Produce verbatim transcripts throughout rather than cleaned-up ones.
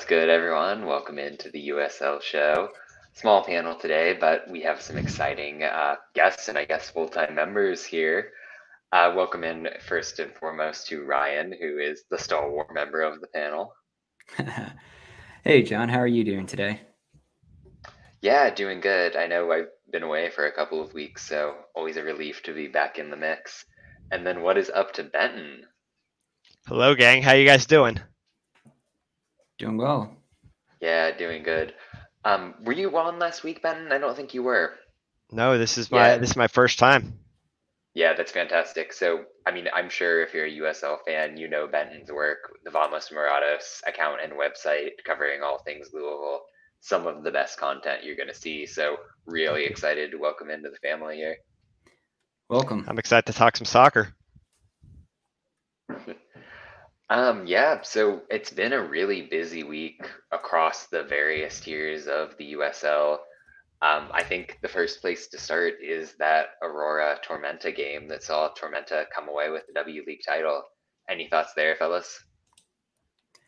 What's good, everyone? Welcome into the U S L show. Small panel today, but we have some exciting uh, guests and I guess full-time members here. Uh, welcome in first and foremost to Ryan, who is the stalwart member of the panel. Hey, John, how are you doing today? Yeah, doing good. I know I've been away for a couple of weeks, so always a relief to be back in the mix. And then what is up to Benton? Hello, gang. How you guys doing? Doing well. Yeah, doing good. Um, were you on last week, Benton? I don't think you were. No, this is my yeah. this is my first time. Yeah, that's fantastic. So, I mean, I'm sure if you're a U S L fan, you know Benton's work, the Vamos Morados account and website covering all things Louisville. Some of the best content you're going to see. So, really excited to welcome into the family here. Welcome. I'm excited to talk some soccer. Um, yeah, so it's been a really busy week across the various tiers of the U S L. Um, I think the first place to start is that Aurora Tormenta game that saw Tormenta come away with the W League title. Any thoughts there, fellas?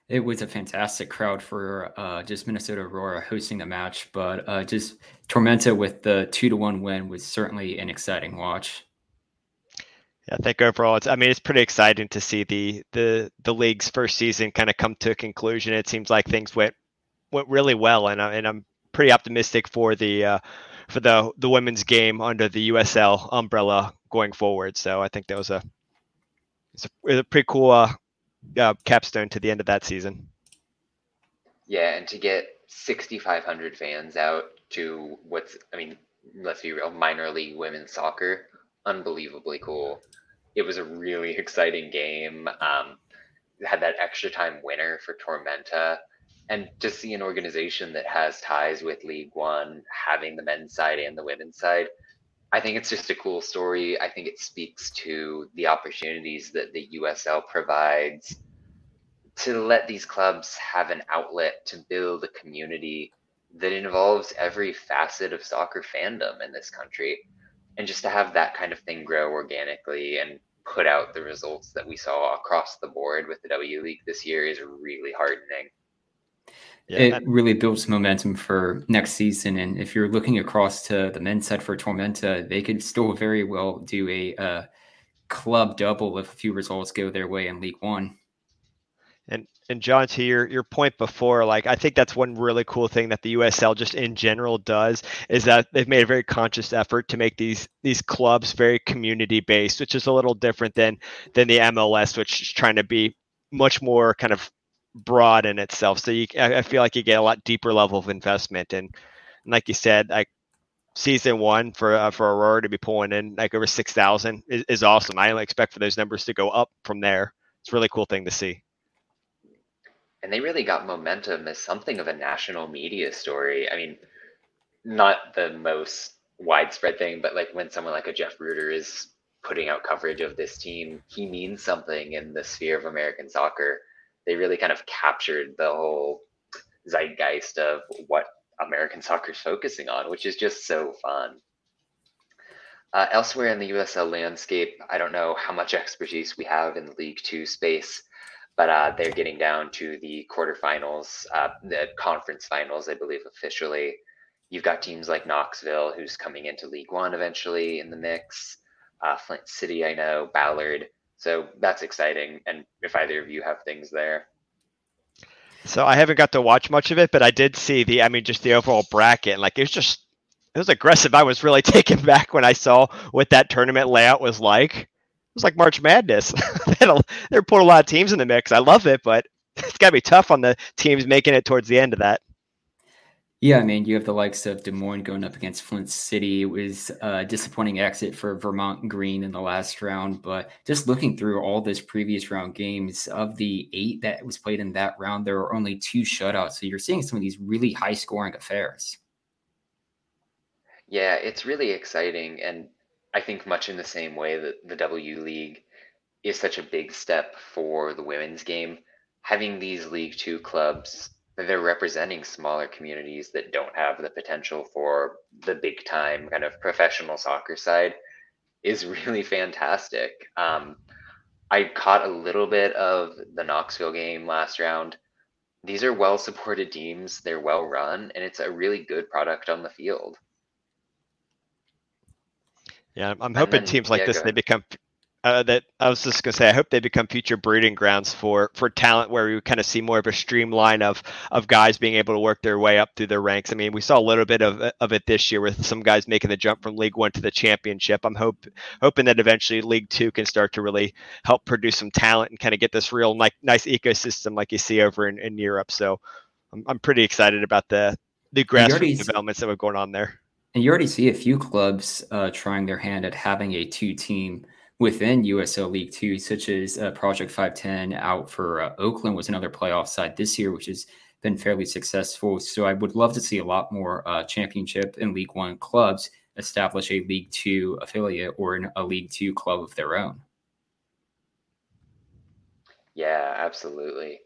It was a fantastic crowd for uh, just Minnesota Aurora hosting the match, but uh, just Tormenta with the two to one win was certainly an exciting watch. I think overall, it's, I mean, it's pretty exciting to see the the the league's first season kind of come to a conclusion. It seems like things went went really well, and I, and I'm pretty optimistic for the uh, for the the women's game under the U S L umbrella going forward. So I think that was a it's a, it was a pretty cool uh, uh, capstone to the end of that season. Yeah, and to get sixty-five hundred fans out to what's, I mean, let's be real, minor league women's soccer, unbelievably cool. It was a really exciting game. Um, had that extra time winner for Tormenta. And to see an organization that has ties with League One, having the men's side and the women's side, I think it's just a cool story. I think it speaks to the opportunities that the U S L provides to let these clubs have an outlet to build a community that involves every facet of soccer fandom in this country. And just to have that kind of thing grow organically and put out the results that we saw across the board with the W League this year is really heartening. Yeah, it that- really builds momentum for next season. And if you're looking across to the men's side for Tormenta, they could still very well do a uh, club double if a few results go their way in League One. And and John, to your, your point before, like I think that's one really cool thing that the U S L just in general does is that they've made a very conscious effort to make these these clubs very community based, which is a little different than than the M L S, which is trying to be much more kind of broad in itself. So you, I, I feel like you get a lot deeper level of investment. And, and like you said, like season one for uh, for Aurora to be pulling in like over six thousand is, is awesome. I only expect for those numbers to go up from there. It's a really cool thing to see. And they really got momentum as something of a national media story. I mean, not the most widespread thing, but like when someone like a Jeff Reuter is putting out coverage of this team, he means something in the sphere of American soccer. They really kind of captured the whole zeitgeist of what American soccer is focusing on, which is just so fun. Uh, elsewhere in the U S L landscape, I don't know how much expertise we have in the League Two space, but uh, they're getting down to the quarterfinals, uh, the conference finals, I believe, officially. You've got teams like Knoxville, who's coming into League One eventually in the mix. Uh, Flint City, I know, Ballard. So that's exciting. And if either of you have things there. So I haven't got to watch much of it, but I did see the, I mean, just the overall bracket. Like, it was just, it was aggressive. I was really taken back when I saw what that tournament layout was like. It was like March Madness. They're putting a lot of teams in the mix. I love it, but it's got to be tough on the teams making it towards the end of that. Yeah, I mean, you have the likes of Des Moines going up against Flint City. It was a disappointing exit for Vermont Green in the last round. But just looking through all this previous round games, of the eight that was played in that round, there were only two shutouts. So you're seeing some of these really high-scoring affairs. Yeah, it's really exciting. And I think much in the same way that the W League is such a big step for the women's game, having these League Two clubs, they're representing smaller communities that don't have the potential for the big time kind of professional soccer side is really fantastic. Um, I caught a little bit of the Knoxville game last round. these are well-supported teams. They're well-run, and it's a really good product on the field. Yeah, I'm hoping then, teams like yeah, this, they become uh, – that I was just going to say, I hope they become future breeding grounds for, for talent where we kind of see more of a streamline of of guys being able to work their way up through their ranks. I mean, we saw a little bit of of it this year with some guys making the jump from League One to the championship. I'm hope, hoping that eventually League Two can start to really help produce some talent and kind of get this real like, nice ecosystem like you see over in, in Europe. So I'm, I'm pretty excited about the, the grassroots developments that were going on there. And you already see a few clubs uh, trying their hand at having a two-team within U S L League Two, such as uh, Project five ten out for uh, Oakland was another playoff side this year, which has been fairly successful. So I would love to see a lot more uh, championship and League One clubs establish a League Two affiliate or an, a League Two club of their own. Yeah, absolutely.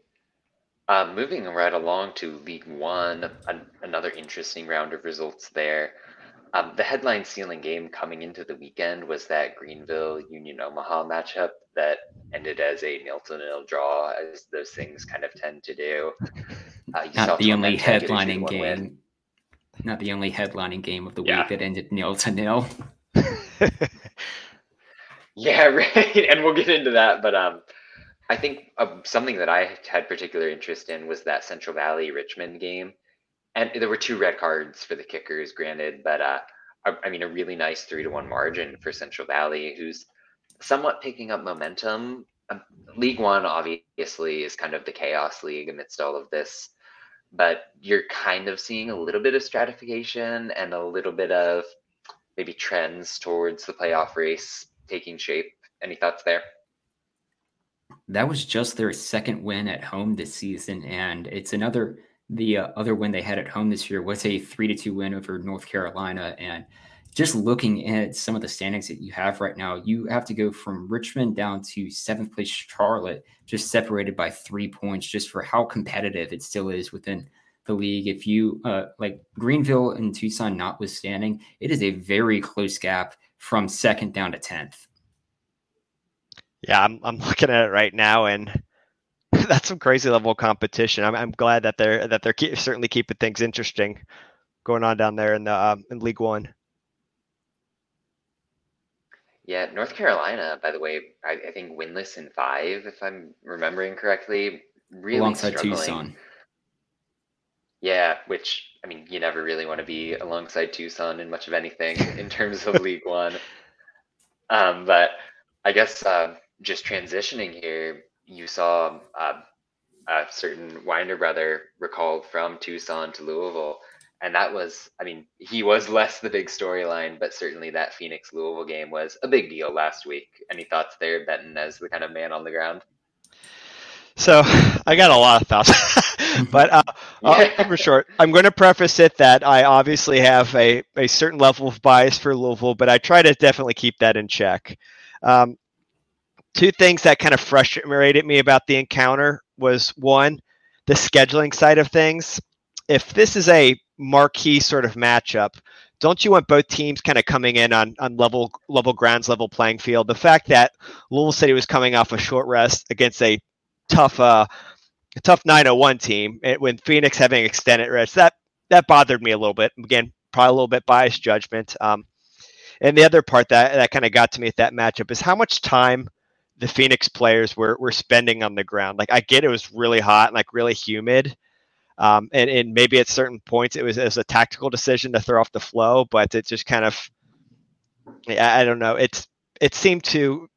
Uh, moving right along to League One, an, another interesting round of results there. Um, the headline ceiling game coming into the weekend was that Greenville Union Omaha matchup that ended as a nil-to-nil draw, as those things kind of tend to do. Uh, you not saw the only headlining game. Win. Not the only headlining game of the yeah. week that ended nil-to-nil. Yeah, right. And we'll get into that, but um, I think uh, something that I had particular interest in was that Central Valley Richmond game. And there were two red cards for the kickers, granted, but uh, I, I mean, a really nice three to one margin for Central Valley, who's somewhat picking up momentum. Um, League One, obviously, is kind of the chaos league amidst all of this, but you're kind of seeing a little bit of stratification and a little bit of maybe trends towards the playoff race taking shape. Any thoughts there? That was just their second win at home this season, and it's another... The uh, other win they had at home this year was a three to two win over North Carolina. And just looking at some of the standings that you have right now, you have to go from Richmond down to seventh place Charlotte, just separated by three points, just for how competitive it still is within the league. If you uh, like Greenville and Tucson notwithstanding, it is a very close gap from second down to tenth. Yeah, I'm I'm looking at it right now, and that's some crazy level of competition. I'm, I'm glad that they're that they're keep, certainly keeping things interesting going on down there in the um, in League One. Yeah, North Carolina, by the way, I, I think winless in five, if I'm remembering correctly, really alongside struggling. Tucson. Yeah, which I mean, you never really want to be alongside Tucson in much of anything in terms of League One. Um, but I guess uh, just transitioning here. You saw uh, a certain Winder brother recalled from Tucson to Louisville, and that was, I mean, he was less the big storyline, but certainly that Phoenix-Louisville game was a big deal last week. Any thoughts there, Benton, as the kind of man on the ground? So I got a lot of thoughts, but uh, yeah. for short, I'm going to preface it that I obviously have a, a certain level of bias for Louisville, but I try to definitely keep that in check. Um, Two things that kind of frustrated me about the encounter was, one, the scheduling side of things. If this is a marquee sort of matchup, don't you want both teams kind of coming in on, on level level grounds, level playing field? The fact that Louisville City was coming off a short rest against a tough uh, a tough nine oh one team, it, when Phoenix having extended rest, that, that bothered me a little bit. Again, probably a little bit biased judgment. Um, and the other part that, that kind of got to me at that matchup is how much time the Phoenix players were were spending on the ground. Like, I get it was really hot and like really humid. Um, and, and maybe at certain points it was, it was a tactical decision to throw off the flow, but it just kind of, I don't know. It's, it seemed to,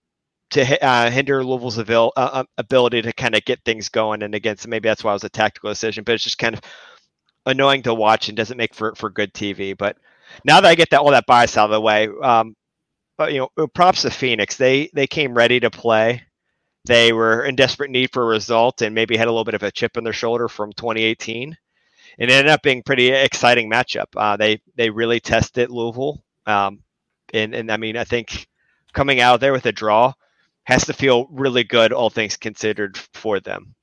to uh, hinder Louisville's avail, uh, ability to kind of get things going. And again, so maybe that's why it was a tactical decision, but it's just kind of annoying to watch and doesn't make for, for good T V. But now that I get that, all that bias out of the way, um, but, you know, props to Phoenix. They they came ready to play. They were in desperate need for a result and maybe had a little bit of a chip on their shoulder from twenty eighteen. It ended up being pretty exciting matchup. Uh, they they really tested Louisville, um, and and I mean, I think coming out of there with a draw has to feel really good, all things considered, for them.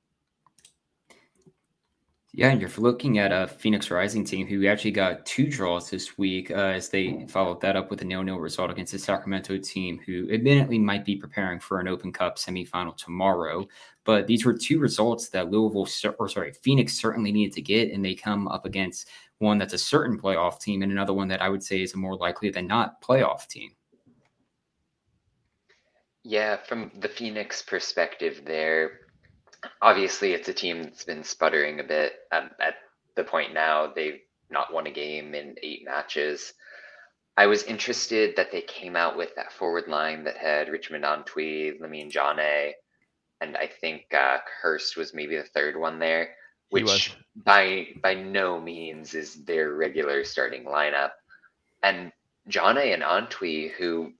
Yeah, and you're looking at a Phoenix Rising team who actually got two draws this week uh, as they followed that up with a nil-nil result against the Sacramento team, who admittedly might be preparing for an Open Cup semifinal tomorrow. But these were two results that Louisville, or sorry, Phoenix certainly needed to get, and they come up against one that's a certain playoff team and another one that I would say is a more likely than not playoff team. Yeah, from the Phoenix perspective there, obviously, it's a team that's been sputtering a bit. Um, at the point now, they've not won a game in eight matches. I was interested that they came out with that forward line that had Richmond Antwi, Lamine Jane, and I think uh, Hurst was maybe the third one there, which by by no means is their regular starting lineup. And Jane and Antwi, who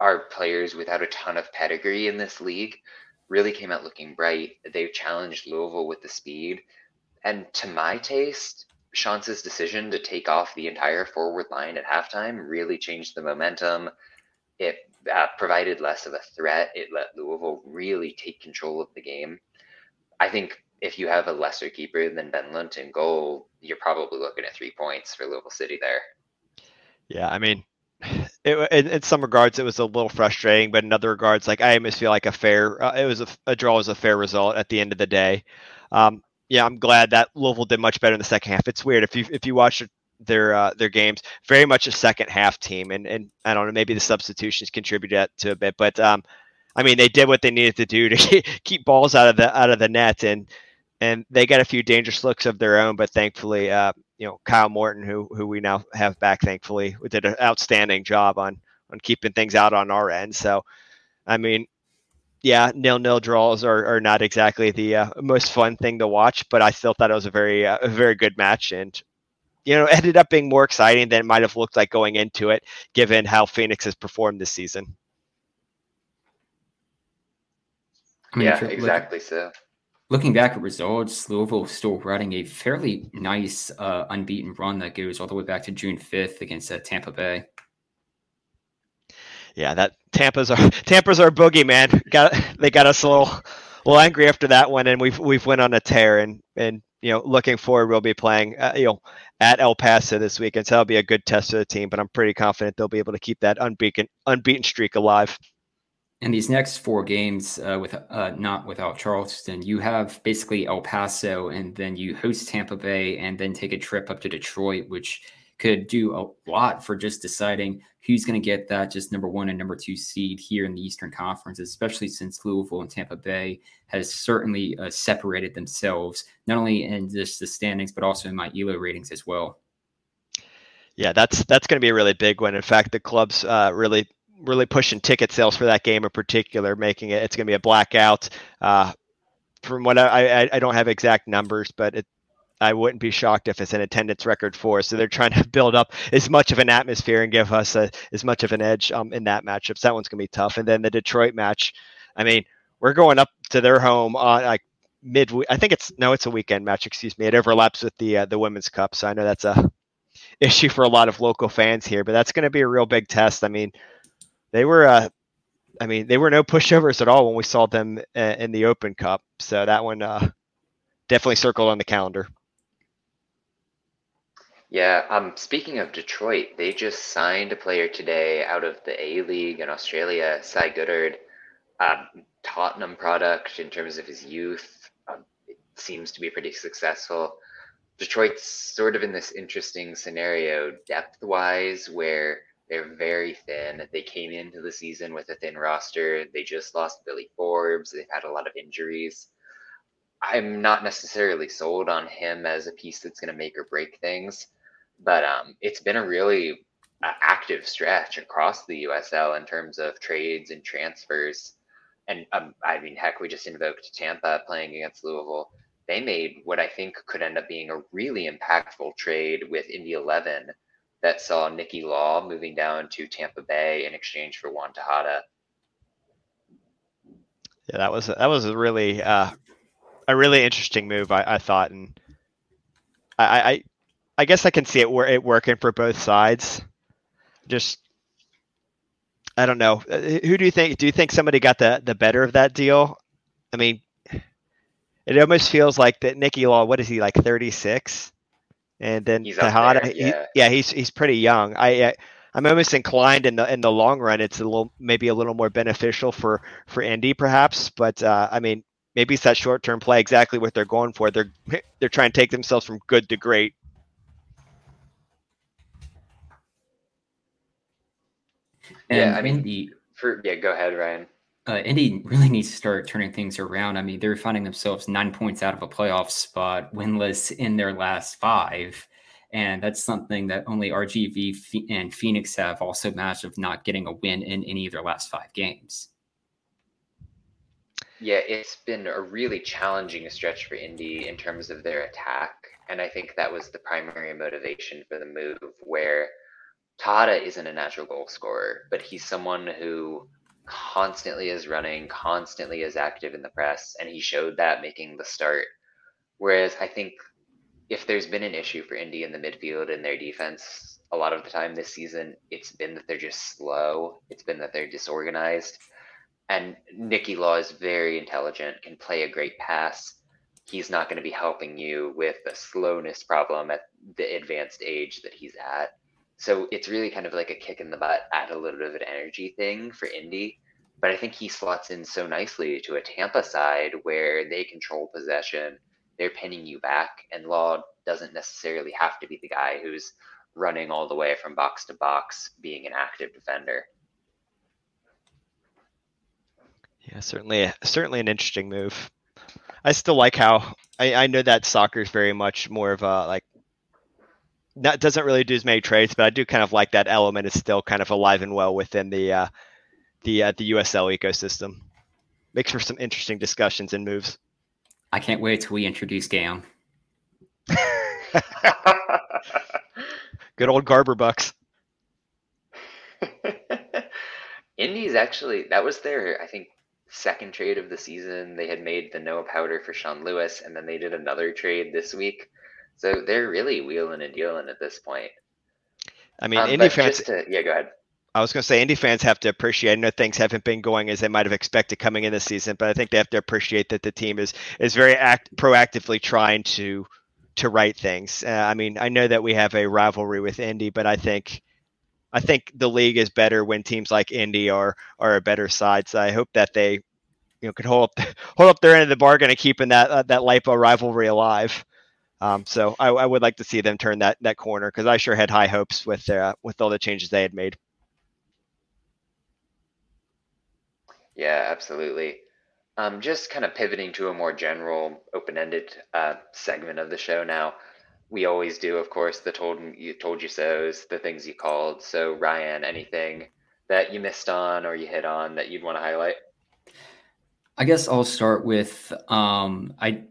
are players without a ton of pedigree in this league, really came out looking bright. They've challenged Louisville with the speed. And to my taste, Chance's decision to take off the entire forward line at halftime really changed the momentum. It uh, provided less of a threat. It let Louisville really take control of the game. I think if you have a lesser keeper than Benlund in goal, you're probably looking at three points for Louisville City there. Yeah, I mean, It, in, in some regards, it was a little frustrating, but in other regards, like I almost feel like a fair, uh, it was a, a draw was a fair result at the end of the day. Um, yeah, I'm glad that Louisville did much better in the second half. It's weird if you if you watch their uh, their games, very much a second half team, and and I don't know, maybe the substitutions contributed to a bit, but um, I mean they did what they needed to do to keep balls out of the out of the net, and and they got a few dangerous looks of their own, but thankfully. Uh, You know, Kyle Morton, who who we now have back, thankfully, did an outstanding job on on keeping things out on our end. So, I mean, yeah, nil-nil draws are, are not exactly the uh, most fun thing to watch, but I still thought it was a very uh, a very good match, and you know, ended up being more exciting than it might have looked like going into it, given how Phoenix has performed this season. Yeah, exactly. So. Looking back at results, Louisville still riding a fairly nice uh, unbeaten run that goes all the way back to June fifth against uh, Tampa Bay. Yeah, that Tampa's our Tampa's our boogeyman. Got they got us a little, a little angry after that one, and we've we've went on a tear. And and you know, looking forward, we'll be playing uh, you know at El Paso this weekend, so that'll be a good test for the team. But I'm pretty confident they'll be able to keep that unbeaten unbeaten streak alive. And these next four games, uh, with uh, not without Charleston, you have basically El Paso, and then you host Tampa Bay, and then take a trip up to Detroit, which could do a lot for just deciding who's going to get that just number one and number two seed here in the Eastern Conference, especially since Louisville and Tampa Bay has certainly uh, separated themselves, not only in just the standings, but also in my E L O ratings as well. Yeah, that's that's going to be a really big one. In fact, the club's uh, really... really pushing ticket sales for that game in particular, making it, it's going to be a blackout. Uh, from what I, I, I don't have exact numbers, but it, I wouldn't be shocked if it's an attendance record for us. So they're trying to build up as much of an atmosphere and give us a, as much of an edge um, in that matchup. So that one's going to be tough. And then the Detroit match, I mean, we're going up to their home on like midweek. I think it's, no, it's a weekend match, excuse me. It overlaps with the, uh, the Women's Cup. So I know that's a issue for a lot of local fans here, but that's going to be a real big test. I mean, They were, uh, I mean, they were no pushovers at all when we saw them uh, in the Open Cup. So that one uh, definitely circled on the calendar. Yeah. Um. Speaking of Detroit, they just signed a player today out of the A League in Australia, Cy Goddard, um, Tottenham product in terms of his youth. Um, it seems to be pretty successful. Detroit's sort of in this interesting scenario depth-wise where they're very thin. They came into the season with a thin roster. They just lost Billy Forbes. They've had a lot of injuries. I'm not necessarily sold on him as a piece that's going to make or break things, but um, it's been a really uh, active stretch across the U S L in terms of trades and transfers. And um, I mean, heck, we just invoked Tampa playing against Louisville. They made what I think could end up being a really impactful trade with Indy eleven. That saw Nikki Law moving down to Tampa Bay in exchange for Juan Tejada. Yeah, that was that was a really uh, a really interesting move, I, I thought, and I, I I guess I can see it where it working for both sides. Just I don't know who do you think do you think somebody got the the better of that deal? I mean, it almost feels like that Nikki Law, what is he, like thirty-six? And then Tejada, yeah. He, yeah, he's he's pretty young. I, I I'm almost inclined in the in the long run, it's a little maybe a little more beneficial for for Indy perhaps, but uh, I mean maybe it's that short term play exactly what they're going for. They're they're trying to take themselves from good to great. And yeah, I mean the for yeah, go ahead, Ryan. Uh, Indy really needs to start turning things around. I mean, they're finding themselves nine points out of a playoff spot, winless in their last five. And that's something that only R G V and Phoenix have also matched of not getting a win in any of their last five games. Yeah, it's been a really challenging stretch for Indy in terms of their attack. And I think that was the primary motivation for the move, where Tejada isn't a natural goal scorer, but he's someone who constantly is running, constantly is active in the press, and he showed that making the start. Whereas I think if there's been an issue for Indy in the midfield and their defense a lot of the time this season, it's been that they're just slow. It's been that they're disorganized. And Nikki Law is very intelligent, can play a great pass. He's not going to be helping you with a slowness problem at the advanced age that he's at. So it's really kind of like a kick in the butt, add a little bit of an energy thing for Indy. But I think he slots in so nicely to a Tampa side where they control possession. They're pinning you back, and Law doesn't necessarily have to be the guy who's running all the way from box to box, being an active defender. Yeah, certainly, certainly an interesting move. I still like how I, I know that soccer is very much more of a like. That doesn't really do as many trades, but I do kind of like that element is still kind of alive and well within the uh, the uh, the U S L ecosystem. Makes for some interesting discussions and moves. I can't wait till we introduce Gam. Good old Garber Bucks. Indy's actually, that was their, I think, second trade of the season. They had made the Noah Powder for Sean Lewis, and then they did another trade this week. So they're really wheeling and dealing at this point. I mean, um, Indy fans. To, yeah, go ahead. I was going to say, Indy fans have to appreciate. I know things haven't been going as they might have expected coming in this season, but I think they have to appreciate that the team is is very act, proactively trying to to right things. Uh, I mean, I know that we have a rivalry with Indy, but I think I think the league is better when teams like Indy are are a better side. So I hope that they you know could hold up hold up their end of the bargain and keeping that uh, that LiPo rivalry alive. Um, so I, I would like to see them turn that, that corner, because I sure had high hopes with uh, with all the changes they had made. Yeah, absolutely. Um, just kind of pivoting to a more general, open-ended uh, segment of the show now. We always do, of course, the told you, told you so's, the things you called. So, Ryan, anything that you missed on or you hit on that you'd want to highlight? I guess I'll start with um, I.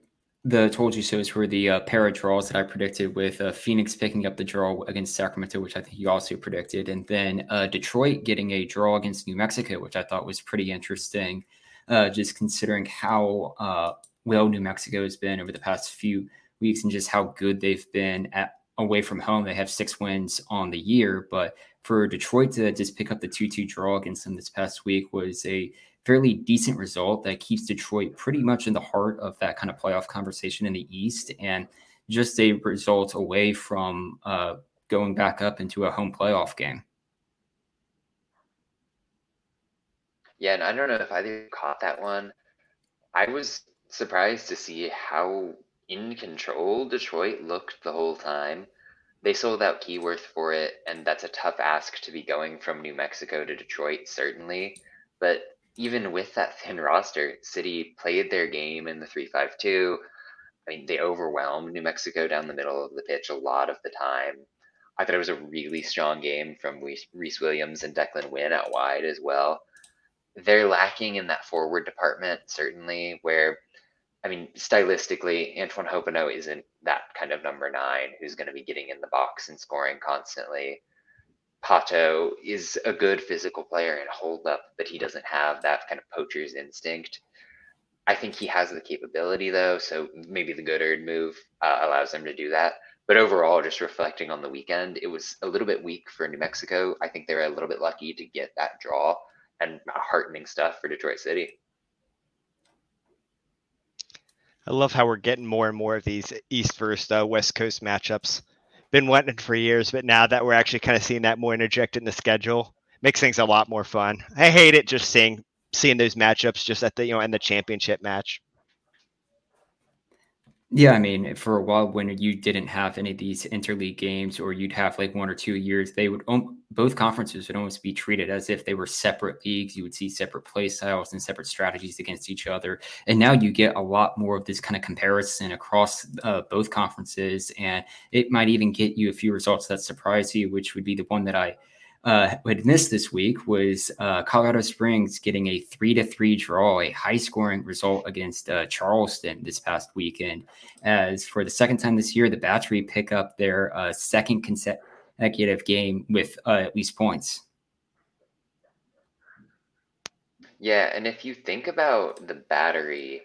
The told you so's were the uh, pair of draws that I predicted, with uh, Phoenix picking up the draw against Sacramento, which I think you also predicted, and then uh, Detroit getting a draw against New Mexico, which I thought was pretty interesting, uh, just considering how uh, well New Mexico has been over the past few weeks and just how good they've been at away from home. They have six wins on the year, but for Detroit to just pick up the two two draw against them this past week was a fairly decent result that keeps Detroit pretty much in the heart of that kind of playoff conversation in the East, and just a result away from uh, going back up into a home playoff game. Yeah, and I don't know if either caught that one. I was surprised to see how in control Detroit looked the whole time. They sold out Keyworth for it, and that's a tough ask to be going from New Mexico to Detroit, certainly, but even with that thin roster, City played their game in the three five two. I mean, they overwhelmed New Mexico down the middle of the pitch a lot of the time. I thought it was a really strong game from Reese Williams and Declan Wynn out wide as well. They're lacking in that forward department, certainly, where, I mean, stylistically, Antoine Hopano isn't that kind of number nine who's going to be getting in the box and scoring constantly. Pato is a good physical player and hold up, but he doesn't have that kind of poacher's instinct. I think he has the capability, though, so maybe the Goddard move uh, allows him to do that. But overall, just reflecting on the weekend, it was a little bit weak for New Mexico. I think they were a little bit lucky to get that draw, and heartening stuff for Detroit City. I love how we're getting more and more of these East versus uh, West Coast matchups. Been wanting for years, but now that we're actually kind of seeing that more interjected in the schedule, makes things a lot more fun. I hate it just seeing seeing those matchups just at the, you know, and the championship match. Yeah, I mean, for a while when you didn't have any of these interleague games, or you'd have like one or two years, they would both conferences would almost be treated as if they were separate leagues. You would see separate play styles and separate strategies against each other. And now you get a lot more of this kind of comparison across uh, both conferences, and it might even get you a few results that surprise you, which would be the one that I uh, would miss this week was uh, Colorado Springs getting a three to three draw, a high scoring result against uh, Charleston this past weekend. As for the second time this year, the Battery pick up their uh, second consecutive game with uh, at least points. Yeah. And if you think about the Battery,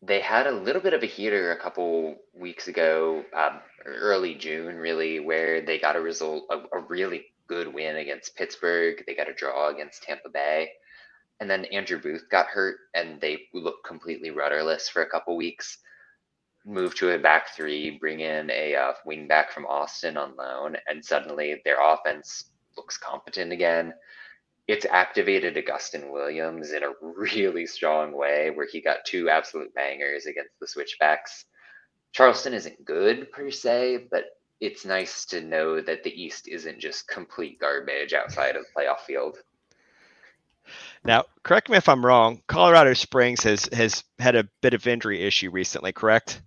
they had a little bit of a heater a couple weeks ago, um, early June, really, where they got a result, a, a really good win against Pittsburgh. They got a draw against Tampa Bay. And then Andrew Booth got hurt, and they looked completely rudderless for a couple weeks. Move to a back three, bring in a uh, wing back from Austin on loan, and suddenly their offense looks competent again. It's activated Augustin Williams in a really strong way, where he got two absolute bangers against the Switchbacks. Charleston isn't good per se, but it's nice to know that the East isn't just complete garbage outside of the playoff field. Now, correct me if I'm wrong, Colorado Springs has, has had a bit of injury issue recently, correct?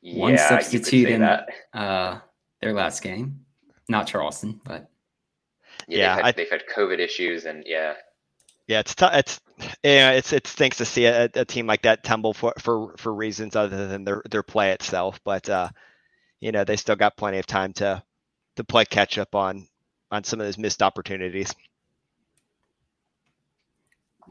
Yeah, one substitute in uh, their last game. Not Charleston, but... Yeah, yeah they've, had, I, they've had COVID issues, and yeah. Yeah, it's t- it's yeah, it's it stinks to see a, a team like that tumble for, for, for reasons other than their, their play itself, but... Uh, You know, they still got plenty of time to to play catch up on on some of those missed opportunities.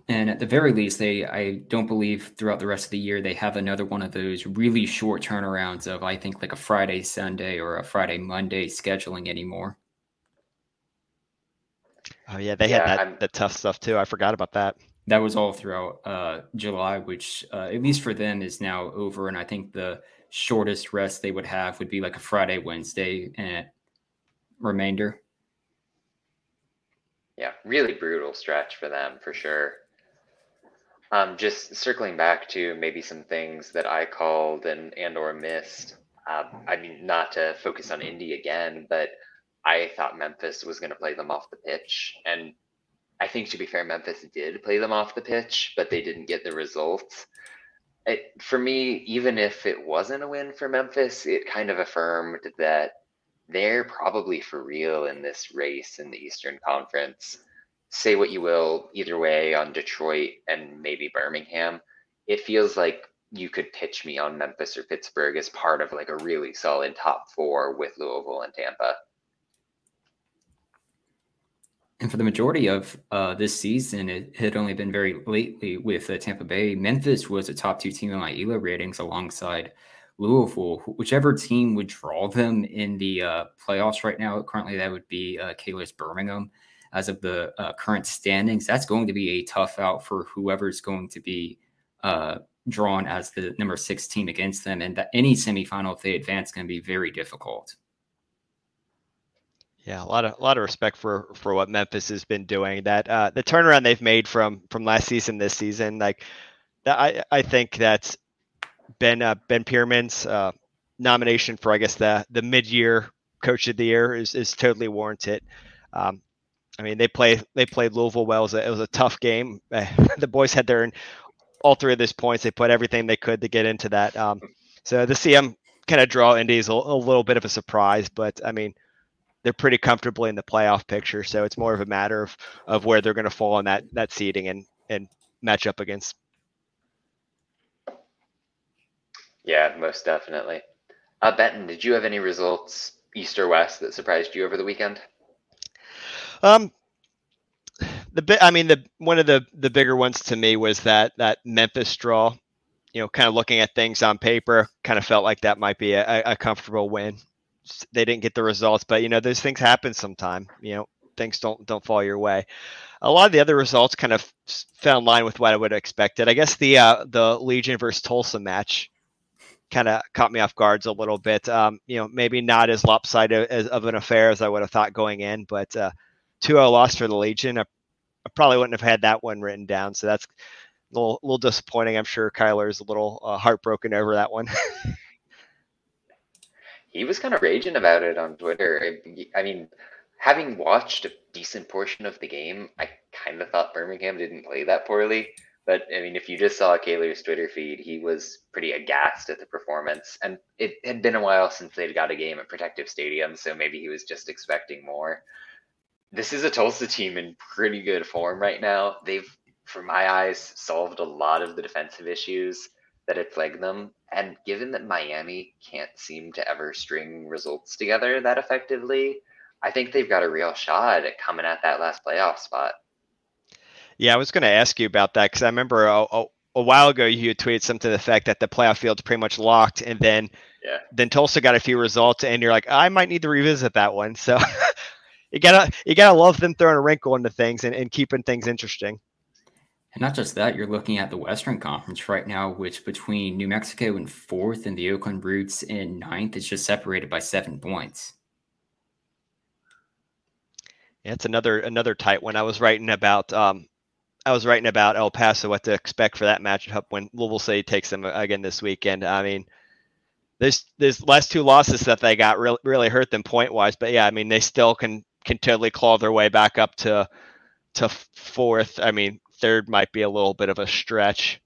And at the very least, they I don't believe throughout the rest of the year they have another one of those really short turnarounds of, I think, like a Friday, Sunday or a Friday, Monday scheduling anymore. Oh, yeah, they yeah, had that the tough stuff, too. I forgot about that. That was all throughout uh, July, which uh, at least for them is now over. And I think the shortest rest they would have would be like a Friday, Wednesday, and remainder. Yeah, really brutal stretch for them for sure. Um, just circling back to maybe some things that I called and and or missed. Uh, I mean, not to focus on Indy again, but I thought Memphis was going to play them off the pitch, and I think, to be fair, Memphis did play them off the pitch, but they didn't get the results. It, for me, even if it wasn't a win for Memphis, it kind of affirmed that they're probably for real in this race in the Eastern Conference. Say what you will, either way, on Detroit and maybe Birmingham, it feels like you could pitch me on Memphis or Pittsburgh as part of like a really solid top four with Louisville and Tampa. And for the majority of uh, this season, it had only been very lately with uh, Tampa Bay. Memphis was a top two team in my E L O ratings alongside Louisville. Whichever team would draw them in the uh, playoffs right now, currently that would be uh, K L S Birmingham. As of the uh, current standings, that's going to be a tough out for whoever's going to be uh, drawn as the number six team against them. And that any semifinal, if they advance, is going to be very difficult. Yeah, a lot of a lot of respect for, for what Memphis has been doing. That uh, the turnaround they've made from from last season this season, like I I think that's Ben uh, Ben Pierman's uh, nomination for I guess the the mid year coach of the year is, is totally warranted. Um, I mean they play they played Louisville well. It was a, it was a tough game. The boys had their all three of those points. They put everything they could to get into that. Um, so to see them kind of draw Indy is a, a little bit of a surprise, but I mean. They're pretty comfortably in the playoff picture. So it's more of a matter of, of where they're going to fall in that, that seeding and, and match up against. Yeah, most definitely. Uh, Benton, did you have any results East or West that surprised you over the weekend? Um, the bit, I mean, the, one of the, the bigger ones to me was that, that Memphis draw, you know, kind of looking at things on paper, kind of felt like that might be a, a comfortable win. They didn't get the results, but you know, those things happen sometime, you know, things don't don't fall your way. A lot of the other results kind of fell in line with what I would have expected. I guess the uh, the Legion versus Tulsa match kind of caught me off guards a little bit. Um, you know, maybe not as lopsided as, of an affair as I would have thought going in, but uh, two oh loss for the Legion. I, I probably wouldn't have had that one written down, so that's a little, a little disappointing. I'm sure Kyler's a little uh, heartbroken over that one. He was kind of raging about it on Twitter. I, I mean, having watched a decent portion of the game, I kind of thought Birmingham didn't play that poorly. But, I mean, if you just saw Kaler's Twitter feed, he was pretty aghast at the performance. And it had been a while since they'd got a game at Protective Stadium, so maybe he was just expecting more. This is a Tulsa team in pretty good form right now. They've, for my eyes, solved a lot of the defensive issues that had plagued them. And given that Miami can't seem to ever string results together that effectively, I think they've got a real shot at coming at that last playoff spot. Yeah, I was going to ask you about that because I remember a, a, a while ago you tweeted something to the effect that the playoff field's pretty much locked, and then yeah. then Tulsa got a few results, and you're like, I might need to revisit that one. So you gotta you gotta love them throwing a wrinkle into things and, and keeping things interesting. And not just that, you're looking at the Western Conference right now, which between New Mexico in fourth and the Oakland Roots in ninth is just separated by seven points. Yeah, it's another another tight one. I was writing about. Um, I was writing about El Paso, what to expect for that matchup when Louisville City takes them again this weekend. I mean, this this last two losses that they got really, really hurt them point wise, but yeah, I mean, they still can, can totally claw their way back up to, to fourth. I mean, third might be a little bit of a stretch,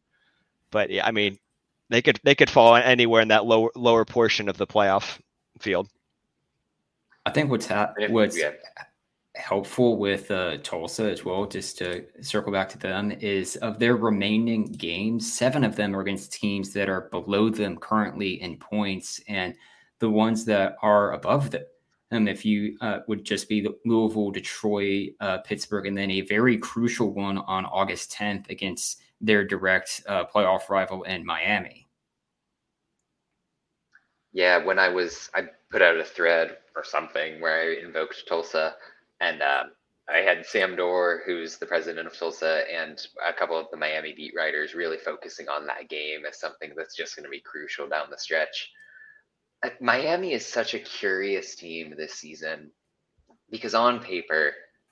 but yeah, I mean, they could, they could fall anywhere in that lower, lower portion of the playoff field. I think what's happening, what's, yeah. helpful with uh, Tulsa as well, just to circle back to them, is of their remaining games, seven of them are against teams that are below them currently in points, and the ones that are above them. And if you uh, would just be Louisville, Detroit, uh, Pittsburgh, and then a very crucial one on August tenth against their direct uh, playoff rival in Miami. Yeah, when I was, I put out a thread or something where I invoked Tulsa. And uh, I had Sam Dorr, who's the president of Tulsa, and a couple of the Miami beat writers really focusing on that game as something that's just going to be crucial down the stretch. Miami is such a curious team this season because on paper,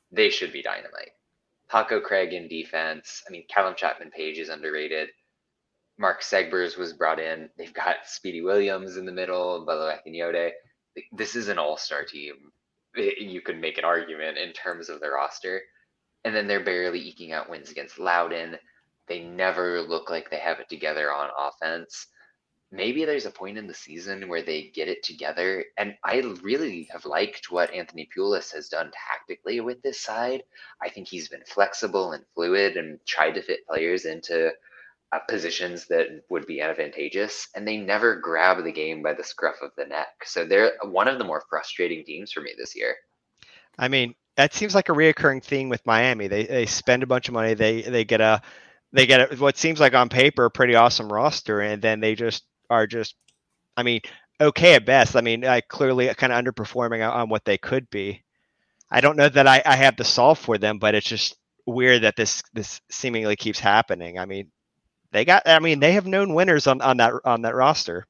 they should be dynamite. Paco Craig in defense. I mean, Callum Chapman-Page is underrated. Mark Segbers was brought in. They've got Speedy Williams in the middle, Bolo Akinyode. This is an all-star team. You could make an argument in terms of the roster. And then they're barely eking out wins against Loudoun. They never look like they have it together on offense. Maybe there's a point in the season where they get it together. And I really have liked what Anthony Pulis has done tactically with this side. I think he's been flexible and fluid and tried to fit players into uh, positions that would be advantageous, and they never grab the game by the scruff of the neck. So they're one of the more frustrating teams for me this year. I mean, that seems like a reoccurring theme with Miami. They they spend a bunch of money. They they get a they get a, what seems like on paper a pretty awesome roster, and then they just are just, I mean, okay at best. I mean, I clearly kind of underperforming on what they could be. I don't know that I, I have the solve for them, but it's just weird that this this seemingly keeps happening. I mean. They got, I mean, they have known winners on, on that on that roster.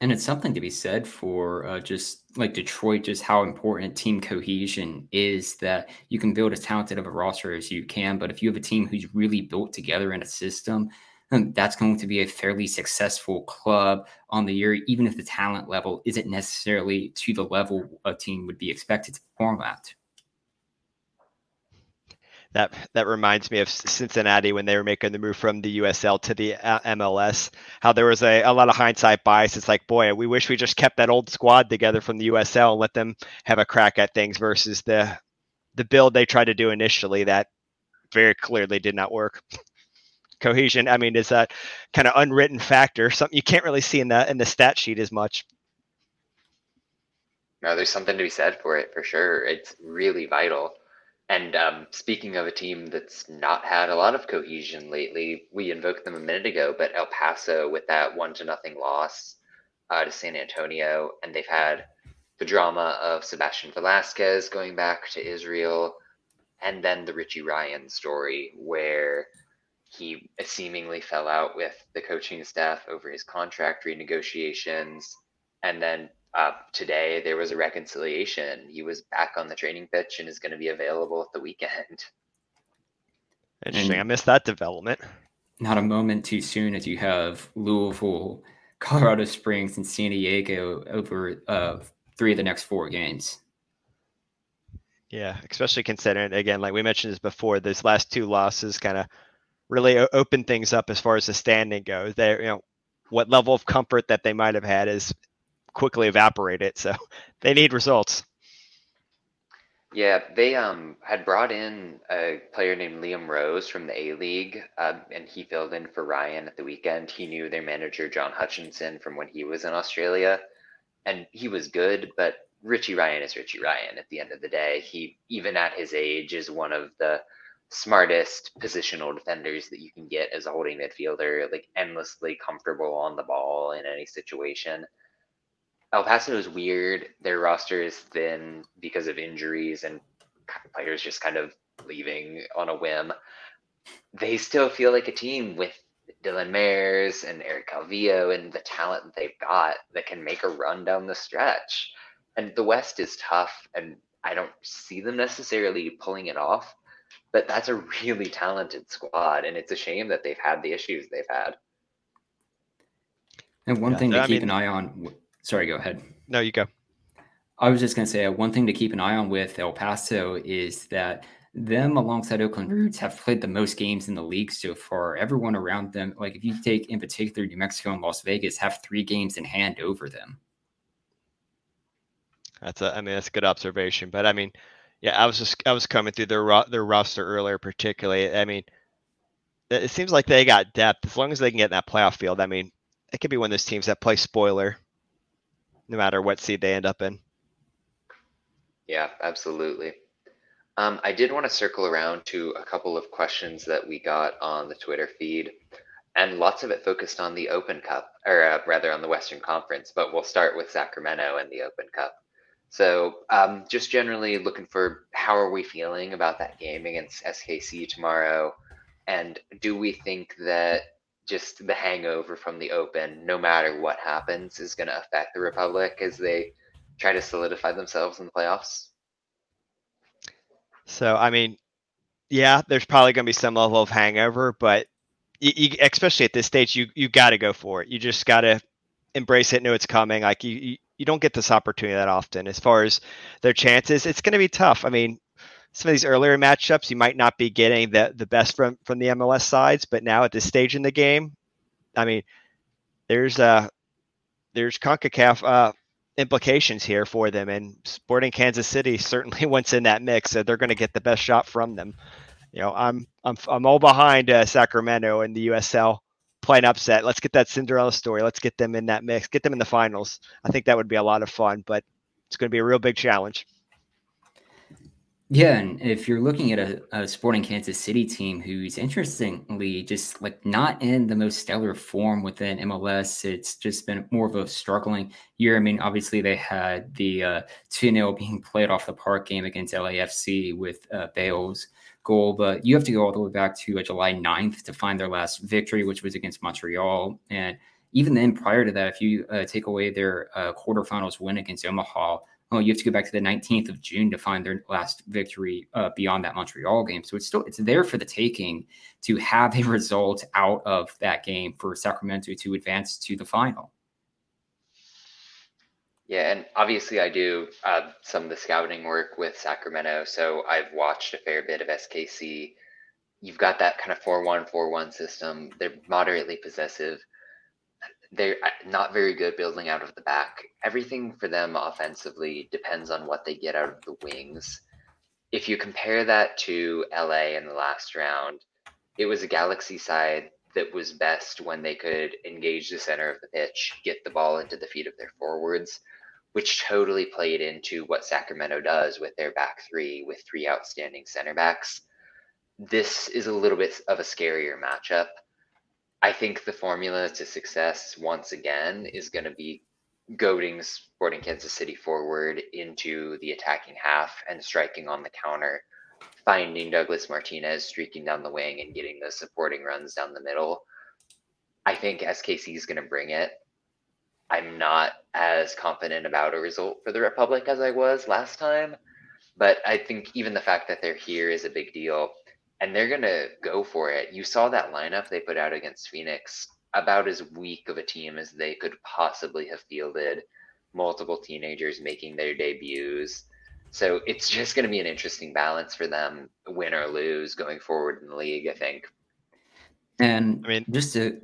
And it's something to be said for uh, just like Detroit, just how important team cohesion is, that you can build as talented of a roster as you can. But if you have a team who's really built together in a system, then that's going to be a fairly successful club on the year, even if the talent level isn't necessarily to the level a team would be expected to perform at. That that reminds me of Cincinnati when they were making the move from the U S L to the M L S, how there was a, a lot of hindsight bias. It's like, boy, we wish we just kept that old squad together from the U S L and let them have a crack at things versus the the build they tried to do initially that very clearly did not work. Cohesion, I mean, is that kind of unwritten factor, something you can't really see in the in the stat sheet as much. No, there's something to be said for it, for sure. It's really vital. And um, speaking of a team that's not had a lot of cohesion lately, we invoked them a minute ago, but El Paso with that one to nothing loss uh, to San Antonio, and they've had the drama of Sebastian Velasquez going back to Israel, and then the Richie Ryan story where he seemingly fell out with the coaching staff over his contract renegotiations. And then uh, today there was a reconciliation. He was back on the training pitch and is going to be available at the weekend. Interesting. I missed that development. Not a moment too soon, as you have Louisville, Colorado Springs, and San Diego over uh, three of the next four games. Yeah, especially considering, again, like we mentioned this before, those last two losses kind of really open things up as far as the standing goes. They, you know, what level of comfort that they might have had is quickly evaporated. So they need results. Yeah, they um had brought in a player named Liam Rose from the A League, um, and he filled in for Ryan at the weekend. He knew their manager John Hutchinson from when he was in Australia, and he was good. But Richie Ryan is Richie Ryan. At the end of the day, he, even at his age, is one of the smartest positional defenders that you can get as a holding midfielder, like endlessly comfortable on the ball in any situation. El Paso is weird. Their roster is thin because of injuries and players just kind of leaving on a whim. They still feel like a team with Dylan Mayers and Eric Calvillo and the talent that they've got that can make a run down the stretch. And the West is tough, and I don't see them necessarily pulling it off. But that's a really talented squad, and it's a shame that they've had the issues they've had. And one yeah, thing to I keep mean, an eye on... Sorry, go ahead. No, you go. I was just going to say, uh, one thing to keep an eye on with El Paso is that them, alongside Oakland Roots, have played the most games in the league so far. Everyone around them, like if you take in particular New Mexico and Las Vegas, have three games in hand over them. That's a, I mean, that's a good observation. But I mean... Yeah, I was just I was coming through their ro- their roster earlier, particularly. I mean, it seems like they got depth. As long as they can get in that playoff field, I mean, it could be one of those teams that play spoiler, no matter what seed they end up in. Yeah, absolutely. Um, I did want to circle around to a couple of questions that we got on the Twitter feed, and lots of it focused on the Open Cup, or uh, rather on the Western Conference. But we'll start with Sacramento and the Open Cup. So um, just generally looking for how are we feeling about that game against S K C tomorrow? And do we think that just the hangover from the Open, no matter what happens, is going to affect the Republic as they try to solidify themselves in the playoffs? So, I mean, yeah, there's probably going to be some level of hangover, but you, you, especially at this stage, you you got to go for it. You just got to embrace it, know it's coming. Like you, you You don't get this opportunity that often. As far as their chances, it's going to be tough. I mean, some of these earlier matchups, you might not be getting the, the best from, from the M L S sides, but now at this stage in the game, I mean, there's uh, there's CONCACAF uh, implications here for them, and Sporting Kansas City certainly wants in that mix, so they're going to get the best shot from them. You know, I'm I'm I'm all behind uh, Sacramento and the U S L. Play an upset. Let's get that Cinderella story. Let's get them in that mix. Get them in the finals. I think that would be a lot of fun, but it's going to be a real big challenge. Yeah, and if you're looking at a, a Sporting Kansas City team who's interestingly just like not in the most stellar form within M L S, it's just been more of a struggling year. I mean, obviously they had the uh, two nil being played off the park game against L A F C with uh, Bales. Goal, but you have to go all the way back to uh, July ninth to find their last victory, which was against Montreal. And even then, prior to that, if you uh, take away their uh, quarterfinals win against Omaha, oh, you have to go back to the nineteenth of June to find their last victory uh, beyond that Montreal game. So it's still it's there for the taking to have a result out of that game for Sacramento to advance to the final. Yeah, and obviously I do uh, some of the scouting work with Sacramento, so I've watched a fair bit of S K C. You've got that kind of four one four one system. They're moderately possessive. They're not very good building out of the back. Everything for them offensively depends on what they get out of the wings. If you compare that to L A in the last round, it was a Galaxy side that was best when they could engage the center of the pitch, get the ball into the feet of their forwards, which totally played into what Sacramento does with their back three, with three outstanding center backs. This is a little bit of a scarier matchup. I think the formula to success, once again, is going to be goading Sporting Kansas City forward into the attacking half and striking on the counter, finding Douglas Martinez streaking down the wing and getting those supporting runs down the middle. I think S K C is going to bring it. I'm not as confident about a result for the Republic as I was last time, but I think even the fact that they're here is a big deal, and they're going to go for it. You saw that lineup they put out against Phoenix, about as weak of a team as they could possibly have fielded, multiple teenagers making their debuts. So it's just going to be an interesting balance for them, win or lose, going forward in the league, I think. And I mean, just to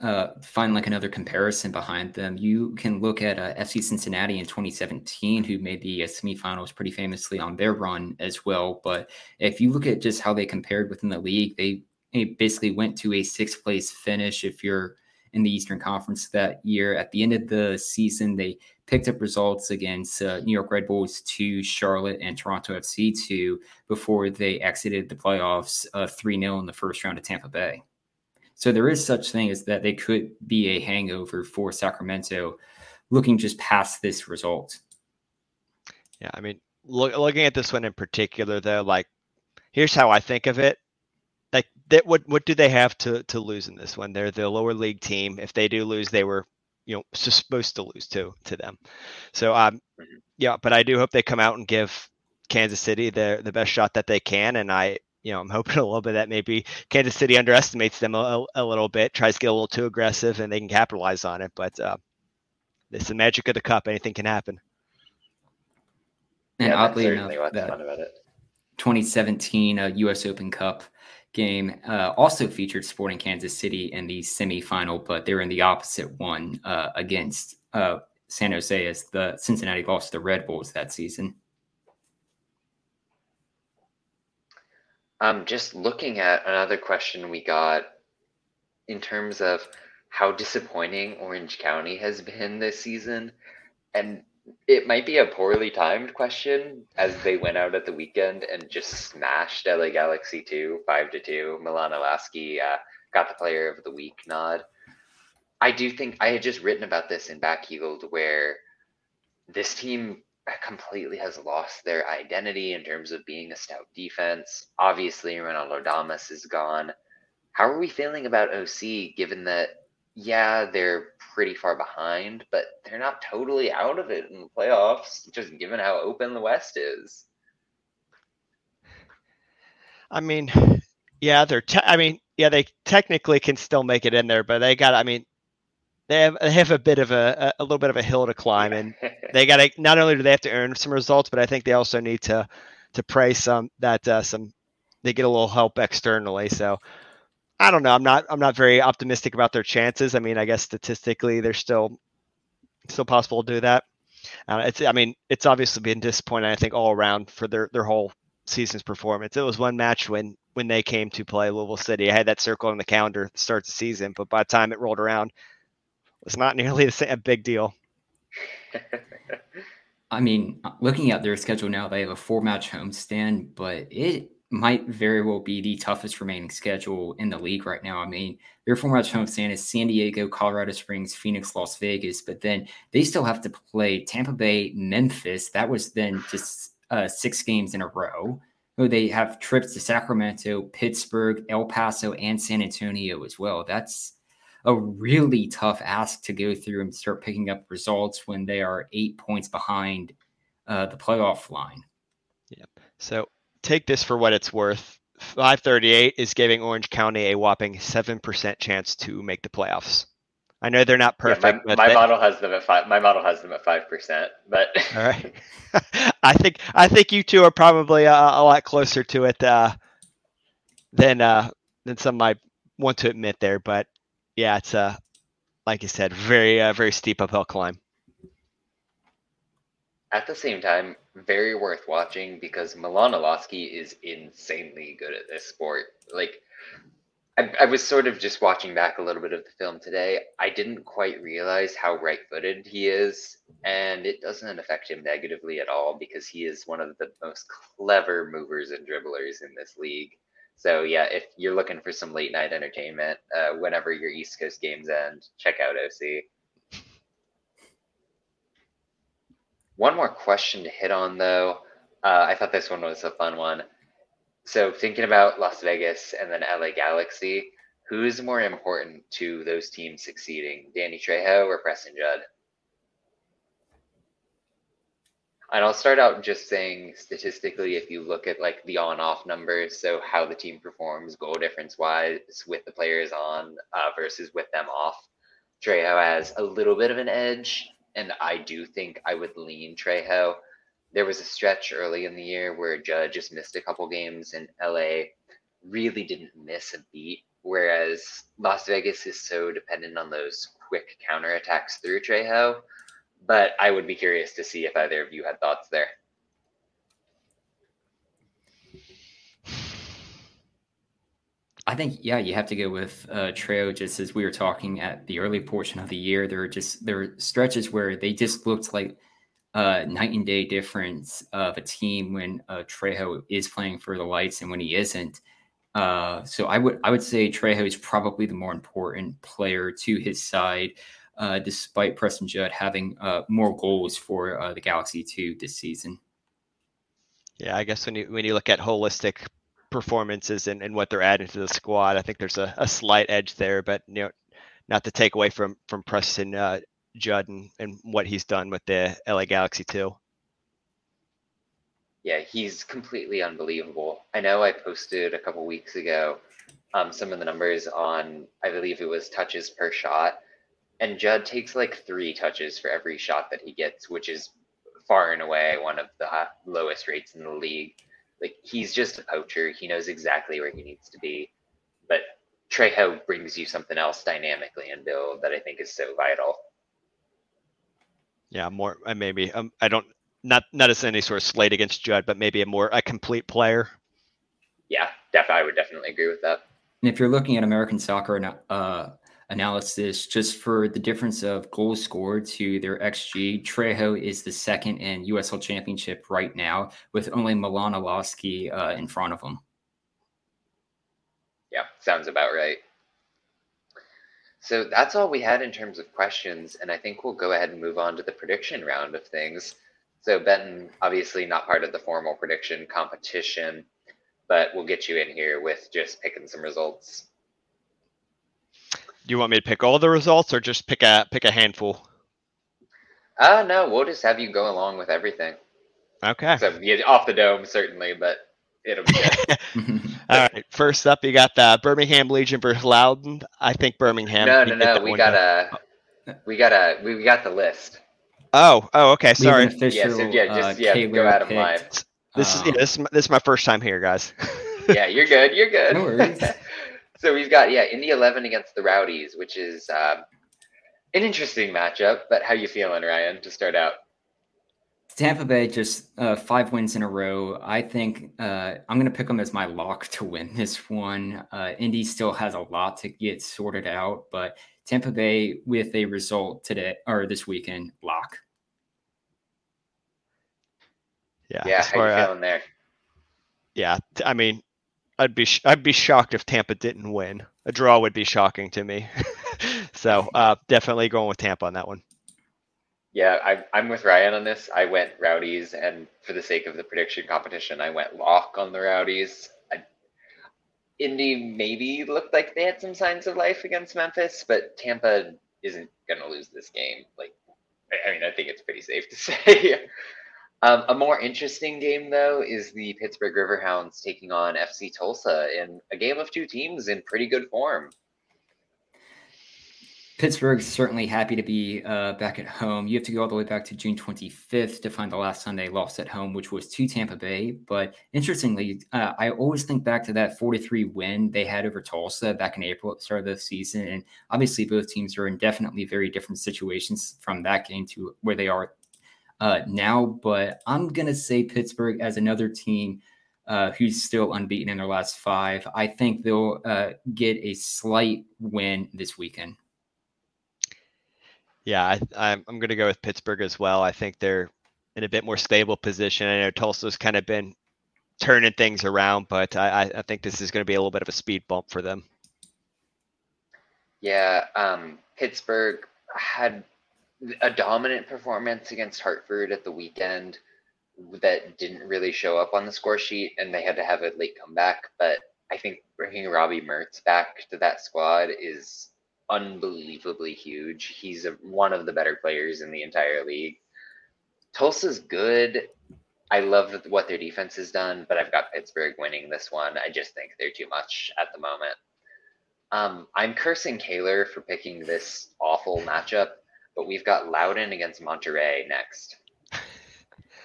uh, find like another comparison behind them, you can look at uh, F C Cincinnati in twenty seventeen, who made the uh, semifinals pretty famously on their run as well. But if you look at just how they compared within the league, they It basically went to a sixth place finish if you're in the Eastern Conference that year. At the end of the season, they picked up results against uh, New York Red Bulls two, Charlotte, and Toronto F C two before they exited the playoffs uh, three nil in the first round of Tampa Bay. So there is such thing as that they could be a hangover for Sacramento, looking just past this result. Yeah, I mean, look, looking at this one in particular, though, like, here's how I think of it. Like that, what what do they have to, to lose in this one? They're the lower league team. If they do lose, they were, you know, supposed to lose to to them. So um, yeah. But I do hope they come out and give Kansas City the the best shot that they can. And I, you know, I'm hoping a little bit that maybe Kansas City underestimates them a, a little bit, tries to get a little too aggressive, and they can capitalize on it. But uh, it's the magic of the cup. Anything can happen. And yeah, oddly enough, that twenty seventeen uh, U S Open Cup game uh, also featured Sporting Kansas City in the semifinal, but they were in the opposite one uh, against uh, San Jose, as the Cincinnati lost to the Red Bulls that season. Um, just looking at another question we got in terms of how disappointing Orange County has been this season, and it might be a poorly timed question, as they went out at the weekend and just smashed L A Galaxy two, five to two. Milan Alaski uh, got the player of the week nod. I do think I had just written about this in Back Eagled, where this team completely has lost their identity in terms of being a stout defense. Obviously, Ronaldo Damas is gone. How are we feeling about O C, given that, yeah, they're pretty far behind, but they're not totally out of it in the playoffs, just given how open the West is? I mean, yeah, they're, te- I mean, yeah, they technically can still make it in there, but they got, I mean, they have, they have a bit of a, a little bit of a hill to climb, and they got to, not only do they have to earn some results, but I think they also need to, to pray some that, uh, some, they get a little help externally. So, I don't know. I'm not. I'm not very optimistic about their chances. I mean, I guess statistically, they're still, still possible to do that. Uh, it's. I mean, it's obviously been disappointing, I think, all around for their, their whole season's performance. It was one match when when they came to play Louisville City. I had that circle on the calendar at the start of the season, but by the time it rolled around, it was not nearly the same, a big deal. I mean, looking at their schedule now, they have a four-match homestand, but it might very well be the toughest remaining schedule in the league right now. I mean, their four-match homestand is San Diego, Colorado Springs, Phoenix, Las Vegas, but then they still have to play Tampa Bay, Memphis. That was then just uh, six games in a row. They have trips to Sacramento, Pittsburgh, El Paso, and San Antonio as well. That's a really tough ask to go through and start picking up results when they are eight points behind uh, the playoff line. Yep. So, take this for what it's worth. five thirty-eight is giving Orange County a whopping seven percent chance to make the playoffs. I know they're not perfect. Yeah, my but my they... model has them at five. My model has them at five percent, but all right. I think I think you two are probably a, a lot closer to it uh, than uh, than some might want to admit there. But yeah, it's uh, like you said, very uh, very steep uphill climb. At the same time, very worth watching, because Milan Alaski is insanely good at this sport. Like, I, I was sort of just watching back a little bit of the film today. I didn't quite realize how right-footed he is, and it doesn't affect him negatively at all, because he is one of the most clever movers and dribblers in this league. So yeah, if you're looking for some late-night entertainment, uh, whenever your East Coast games end, check out O C. One more question to hit on, though. Uh, I thought this one was a fun one. So thinking about Las Vegas and then L A Galaxy, who is more important to those teams succeeding, Danny Trejo or Preston Judd? And I'll start out just saying statistically, if you look at like the on-off numbers, so how the team performs goal difference-wise with the players on uh, versus with them off, Trejo has a little bit of an edge, and I do think I would lean Trejo. There was a stretch early in the year where Judd just missed a couple games, and L A really didn't miss a beat, whereas Las Vegas is so dependent on those quick counterattacks through Trejo. But I would be curious to see if either of you had thoughts there. I think, yeah, you have to go with uh, Trejo. Just as we were talking at the early portion of the year, there are just there are stretches where they just looked like a night and day difference of a team when uh, Trejo is playing for the Lights and when he isn't. Uh, so I would I would say Trejo is probably the more important player to his side. Uh, despite Preston Judd having uh, more goals for uh, the Galaxy two this season. Yeah, I guess when you when you look at holistic performances and, and what they're adding to the squad, I think there's a, a slight edge there, but you know, not to take away from from Preston uh, Judd and, and what he's done with the L A Galaxy two. Yeah, he's completely unbelievable. I know I posted a couple weeks ago um, some of the numbers on, I believe it was touches per shot. And Judd takes like three touches for every shot that he gets, which is far and away one of the high, lowest rates in the league. Like, he's just a poacher. He knows exactly where he needs to be. But Trejo brings you something else dynamically in build that I think is so vital. Yeah, more maybe um, I don't not not as any sort of slate against Judd, but maybe a more a complete player. Yeah, def- I would definitely agree with that. And if you're looking at American soccer and uh. analysis just for the difference of goals scored to their X G, Trejo is the second in U S L championship right now with only Milan Alowski uh, in front of him. Yeah, sounds about right. So that's all we had in terms of questions, and I think we'll go ahead and move on to the prediction round of things. So Benton, obviously not part of the formal prediction competition, but we'll get you in here with just picking some results. Do you want me to pick all the results or just pick a pick a handful? Uh, no, we'll just have you go along with everything. Okay. So yeah, off the dome, certainly, but it'll be good. All right. First up, you got the Birmingham Legion versus Loudon. I think Birmingham. No, no, no. We got a, we got a, we got the list. Oh, oh, okay. Sorry. Official, yeah, so, yeah, just uh, yeah, go out of live. This uh, is yeah, this this is my first time here, guys. Yeah, you're good. You're good. No worries. So we've got, yeah, Indy eleven against the Rowdies, which is um, an interesting matchup. But how you feeling, Ryan, to start out? Tampa Bay, just uh, five wins in a row. I think uh, I'm going to pick them as my lock to win this one. Uh, Indy still has a lot to get sorted out, but Tampa Bay with a result today or this weekend, lock. Yeah, yeah how you feeling I, there? Yeah, I mean... I'd be I'd be shocked if Tampa didn't win. A draw would be shocking to me. so uh, definitely going with Tampa on that one. Yeah, I, I'm with Ryan on this. I went Rowdies, and for the sake of the prediction competition, I went lock on the Rowdies. I, Indy maybe looked like they had some signs of life against Memphis, but Tampa isn't going to lose this game. Like, I mean, I think it's pretty safe to say. Um, a more interesting game, though, is the Pittsburgh Riverhounds taking on F C Tulsa in a game of two teams in pretty good form. Pittsburgh's certainly happy to be uh, back at home. You have to go all the way back to June twenty-fifth to find the last time they lost at home, which was to Tampa Bay. But interestingly, uh, I always think back to that forty-three win they had over Tulsa back in April at the start of the season. And obviously, both teams are in definitely very different situations from that game to where they are Uh, now, but I'm going to say Pittsburgh as another team uh, who's still unbeaten in their last five. I think they'll uh, get a slight win this weekend. Yeah, I, I'm, I'm going to go with Pittsburgh as well. I think they're in a bit more stable position. I know Tulsa's kind of been turning things around, but I, I think this is going to be a little bit of a speed bump for them. Yeah, um, Pittsburgh had a dominant performance against Hartford at the weekend that didn't really show up on the score sheet, and they had to have a late comeback. But I think bringing Robbie Mertz back to that squad is unbelievably huge. He's a, one of the better players in the entire league. Tulsa's good. I love what their defense has done, but I've got Pittsburgh winning this one. I just think they're too much at the moment. Um, I'm cursing Kaler for picking this awful matchup, but we've got Loudoun against Monterey next.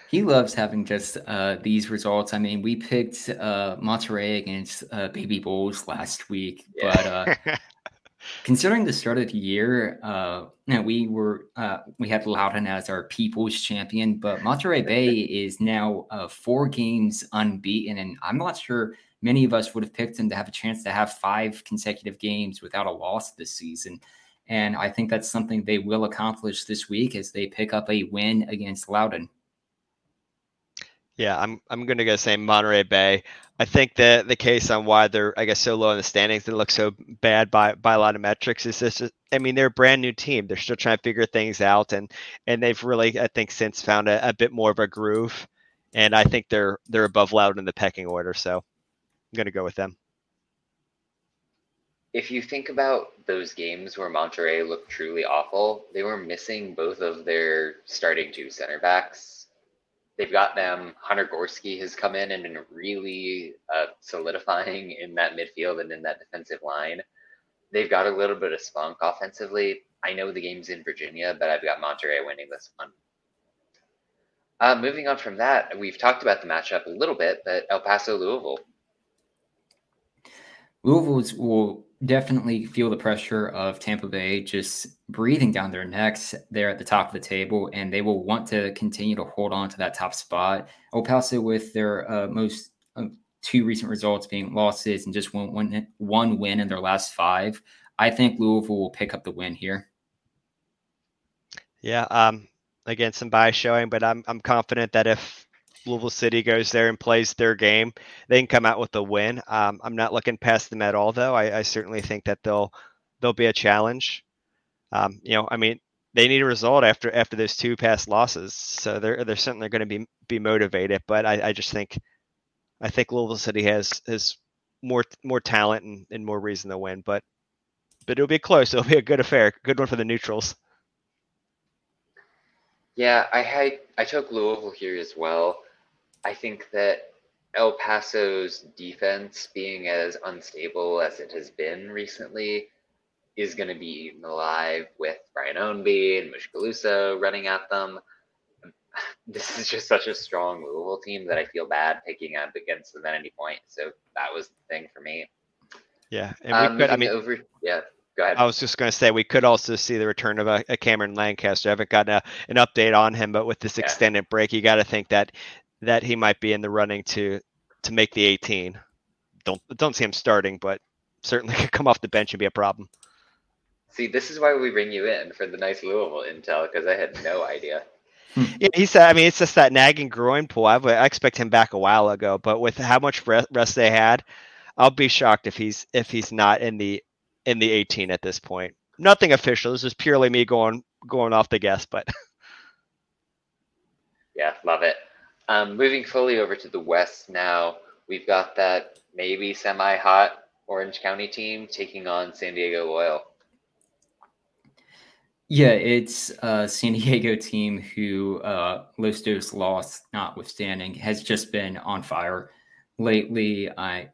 He loves having just uh, these results. I mean, we picked uh, Monterey against uh, Baby Bulls last week, yeah. but uh, considering the start of the year, uh, you know, we were uh, we had Loudoun as our people's champion, but Monterey Bay is now uh, four games unbeaten, and I'm not sure many of us would have picked them to have a chance to have five consecutive games without a loss this season. And I think that's something they will accomplish this week as they pick up a win against Loudoun. Yeah, I'm I'm going to go say Monterey Bay. I think that the case on why they're, I guess, so low in the standings, they look so bad by, by a lot of metrics is this. I mean, they're a brand new team. They're still trying to figure things out. And, and they've really, I think, since found a, a bit more of a groove. And I think they're they're above Loudoun in the pecking order. So I'm going to go with them. If you think about those games where Monterey looked truly awful, they were missing both of their starting two center backs. They've got them. Hunter Gorski has come in and been really uh, solidifying in that midfield and in that defensive line. They've got a little bit of spunk offensively. I know the game's in Virginia, but I've got Monterey winning this one. Uh, moving on from that, we've talked about the matchup a little bit, but El Paso, Louisville. Louisville's will definitely feel the pressure of Tampa Bay just breathing down their necks. They're at the top of the table, and they will want to continue to hold on to that top spot. El Paso, with their uh, most uh, two recent results being losses and just one, one, one win in their last five, I think Louisville will pick up the win here. Yeah, um, again, some bias showing, but I'm I'm confident that if Louisville City goes there and plays their game, they can come out with a win. Um, I'm not looking past them at all, though. I, I certainly think that they'll they'll be a challenge. Um, you know, I mean, they need a result after after those two past losses, so they're they're certainly going to be be motivated. But I, I just think I think Louisville City has has more more talent and, and more reason to win. But but it'll be close. It'll be a good affair. Good one for the neutrals. Yeah, I had I took Louisville here as well. I think that El Paso's defense, being as unstable as it has been recently, is going to be eaten alive with Brian Ownby and Mushkaluso running at them. This is just such a strong Louisville team that I feel bad picking up against them at any point. So that was the thing for me. Yeah. And we um, could, I mean, over, yeah. Go ahead. I was just going to say, we could also see the return of a, a Cameron Lancaster. I haven't gotten a, an update on him, but with this extended yeah. break, you got to think that that he might be in the running to to make the eighteen. Don't don't see him starting, but certainly could come off the bench and be a problem. See, this is why we bring you in for the nice Louisville intel, because I had no idea. Yeah, he said. I mean, it's just that nagging groin pull. I, I expect him back a while ago, but with how much rest they had, I'll be shocked if he's if he's not in the in the eighteen at this point. Nothing official. This is purely me going going off the guess, but yeah, love it. Um, moving fully over to the West now, we've got that maybe semi-hot Orange County team taking on San Diego Loyal. Yeah, it's a San Diego team who uh, Los Dos loss notwithstanding has just been on fire lately. I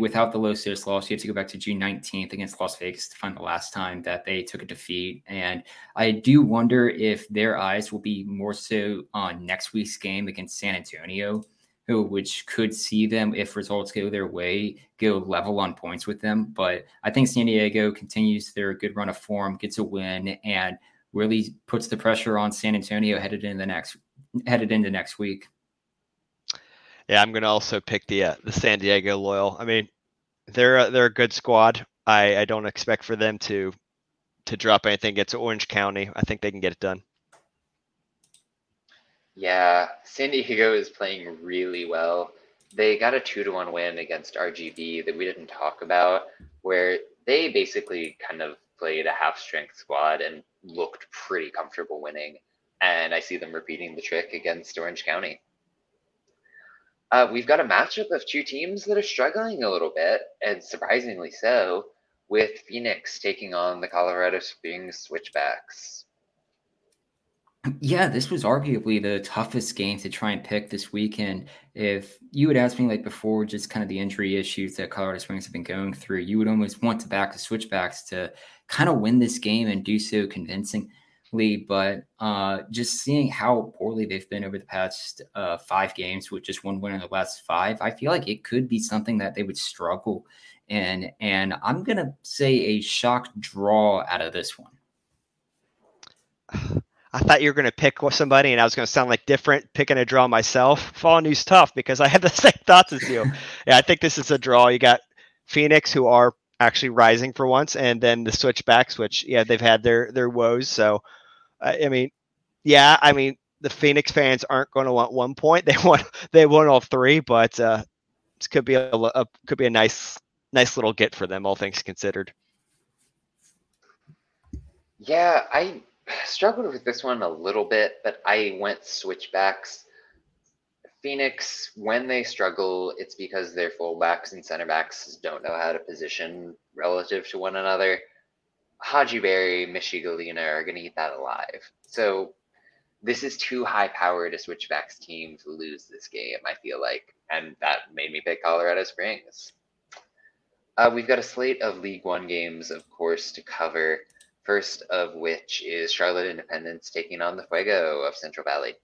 without the Los Dos loss, you have to go back to June nineteenth against Las Vegas to find the last time that they took a defeat. And I do wonder if their eyes will be more so on next week's game against San Antonio, who which could see them, if results go their way, go level on points with them. But I think San Diego continues their good run of form, gets a win, and really puts the pressure on San Antonio headed into the next headed into next week. Yeah, I'm gonna also pick the uh, the San Diego Loyal. I mean, they're a, they're a good squad. I, I don't expect for them to to drop anything against Orange County. I think they can get it done. Yeah, San Diego is playing really well. They got a two to one win against R G B that we didn't talk about, where they basically kind of played a half strength squad and looked pretty comfortable winning, and I see them repeating the trick against Orange County. Uh, we've got a matchup of two teams that are struggling a little bit, and surprisingly so, with Phoenix taking on the Colorado Springs Switchbacks. Yeah, this was arguably the toughest game to try and pick this weekend. If you had asked me like before, just kind of the injury issues that Colorado Springs have been going through, you would almost want to back the Switchbacks to kind of win this game and do so convincingly. But uh, just seeing how poorly they've been over the past uh, five games with just one win in the last five, I feel like it could be something that they would struggle in. And I'm going to say a shock draw out of this one. I thought you were going to pick somebody and I was going to sound like different, picking a draw myself. Fall news tough because I had the same thoughts as you. Yeah, I think this is a draw. You got Phoenix, who are actually rising for once, and then the Switchbacks, which, yeah, they've had their, their woes. So, uh, I mean, yeah, I mean, the Phoenix fans aren't going to want one point. They want they want all three, but uh, this could be a, a could be a nice nice little get for them, all things considered. Yeah, I... struggled with this one a little bit, but I went Switchbacks. Phoenix, when they struggle, it's because their fullbacks and center backs don't know how to position relative to one another. Haji Berry, Michigalina are going to eat that alive. So this is too high-powered a Switchbacks team to lose this game, I feel like, and that made me pick Colorado Springs. Uh, we've got a slate of League One games, of course, to cover. First of which is Charlotte Independence taking on the Fuego of Central Valley.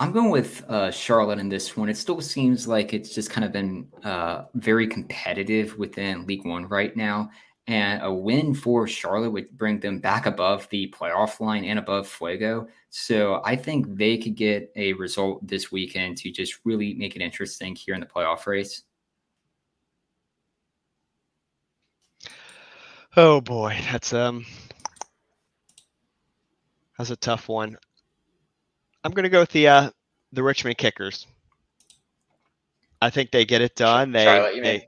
I'm going with uh, Charlotte in this one. It still seems like it's just kind of been uh, very competitive within League One right now. And a win for Charlotte would bring them back above the playoff line and above Fuego. So I think they could get a result this weekend to just really make it interesting here in the playoff race. Oh boy, that's um, that's a tough one. I'm gonna go with the uh, the Richmond Kickers. I think they get it done. They, Charlotte, you they... mean?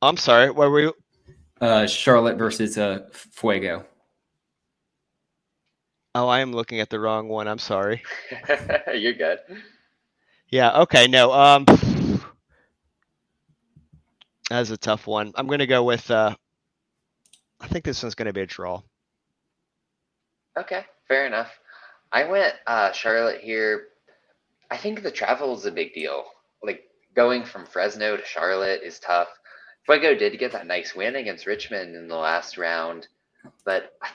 I'm sorry, what were you? Uh, Charlotte versus uh, Fuego. Oh, I am looking at the wrong one. I'm sorry. You're good. Yeah. Okay. No. Um, that's a tough one. I'm gonna go with uh. I think this one's going to be a draw. Okay, fair enough. I went uh, Charlotte here. I think the travel is a big deal. Like, going from Fresno to Charlotte is tough. Fuego did get that nice win against Richmond in the last round, but I,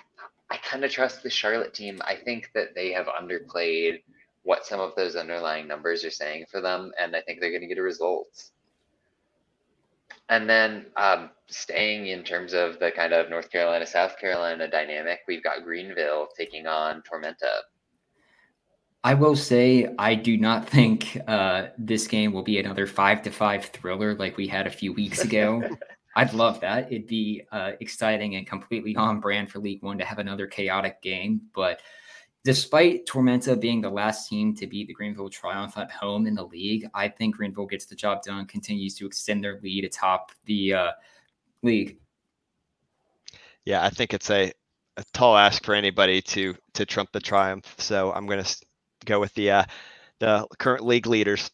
I kind of trust the Charlotte team. I think that they have underplayed what some of those underlying numbers are saying for them, and I think they're going to get a result. And then um, staying in terms of the kind of North Carolina, South Carolina dynamic, we've got Greenville taking on Tormenta. I will say I do not think uh, this game will be another five to five thriller like we had a few weeks ago. I'd love that. It'd be uh, exciting and completely on brand for League One to have another chaotic game. But despite Tormenta being the last team to beat the Greenville Triumph at home in the league, I think Greenville gets the job done, continues to extend their lead atop the uh, league. Yeah, I think it's a, a tall ask for anybody to to trump the Triumph. So I'm going to go with the, uh, the current league leaders.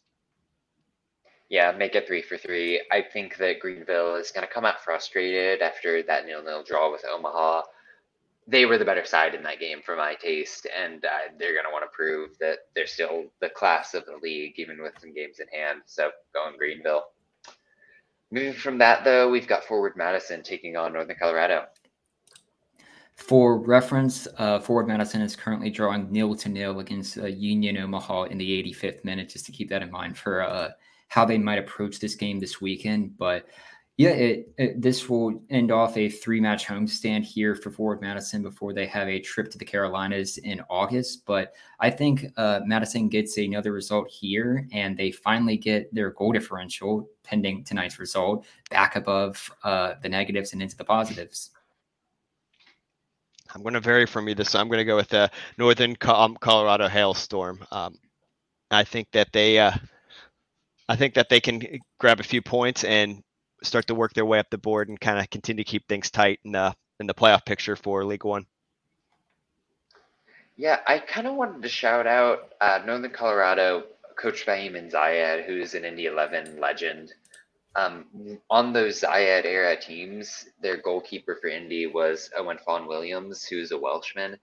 Yeah, make it three for three. I think that Greenville is going to come out frustrated after that nil-nil draw with Omaha. They were the better side in that game for my taste, and uh, they're going to want to prove that they're still the class of the league, even with some games in hand. So going Greenville. Moving from that, though, we've got Forward Madison taking on Northern Colorado. For reference, uh, Forward Madison is currently drawing nil to nil against uh, Union Omaha in the eighty-fifth minute, just to keep that in mind for uh, how they might approach this game this weekend. But Yeah, it, it, this will end off a three-match homestand here for Forward Madison before they have a trip to the Carolinas in August. But I think uh, Madison gets another result here, and they finally get their goal differential, pending tonight's result, back above uh, the negatives and into the positives. I'm going to vary from you this. I'm going to go with the Northern Colorado Hailstorm. Um, I think that they, uh, I think that they can grab a few points and start to work their way up the board and kind of continue to keep things tight and uh, in the playoff picture for League One. Yeah, I kind of wanted to shout out uh, Northern Colorado coach Fahim Zayed, who's an Indy eleven legend. Um, on those Zayed era teams, their goalkeeper for Indy was Owen Fawn Williams, who's a Welshman.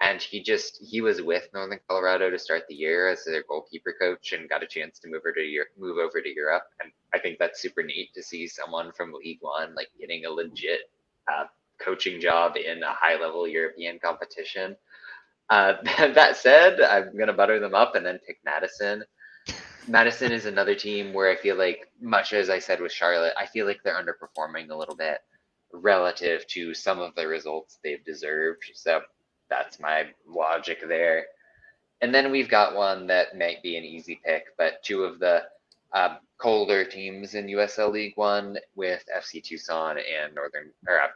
And he just, he was with Northern Colorado to start the year as their goalkeeper coach and got a chance to move over to Europe, move over to Europe. And I think that's super neat to see someone from League One, like, getting a legit uh, coaching job in a high level European competition. Uh, that said, I'm going to butter them up and then pick Madison. Madison is another team where I feel like, much as I said with Charlotte, I feel like they're underperforming a little bit relative to some of the results they've deserved. So that's my logic there. And then we've got one that might be an easy pick, but two of the um, colder teams in U S L League One with F C Tucson and Northern or uh,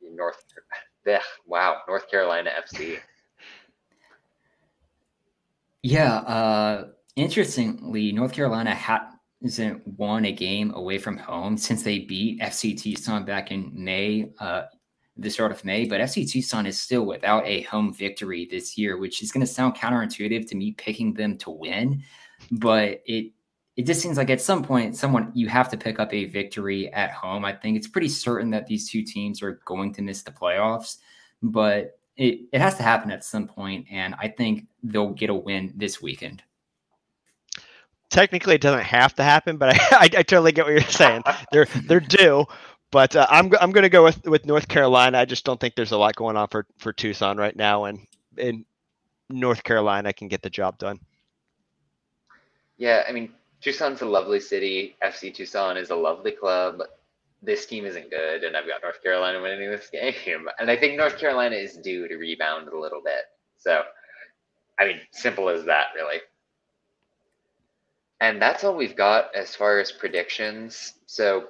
North, North ugh, wow, North Carolina F C. Yeah, uh, interestingly, North Carolina hasn't won a game away from home since they beat F C Tucson back in May, uh, the start of May. But F C Tucson is still without a home victory this year, which is going to sound counterintuitive to me picking them to win. But it it just seems like at some point, someone you have to pick up a victory at home. I think it's pretty certain that these two teams are going to miss the playoffs, but It it has to happen at some point, and I think they'll get a win this weekend. Technically, it doesn't have to happen, but I, I, I totally get what you're saying. They're they're due, but uh, I'm I'm going to go with, with North Carolina. I just don't think there's a lot going on for, for Tucson right now, and and North Carolina can get the job done. Yeah, I mean, Tucson's a lovely city. F C Tucson is a lovely club. This team isn't good, and I've got North Carolina winning this game. And I think North Carolina is due to rebound a little bit. So, I mean, simple as that, really. And that's all we've got as far as predictions. So,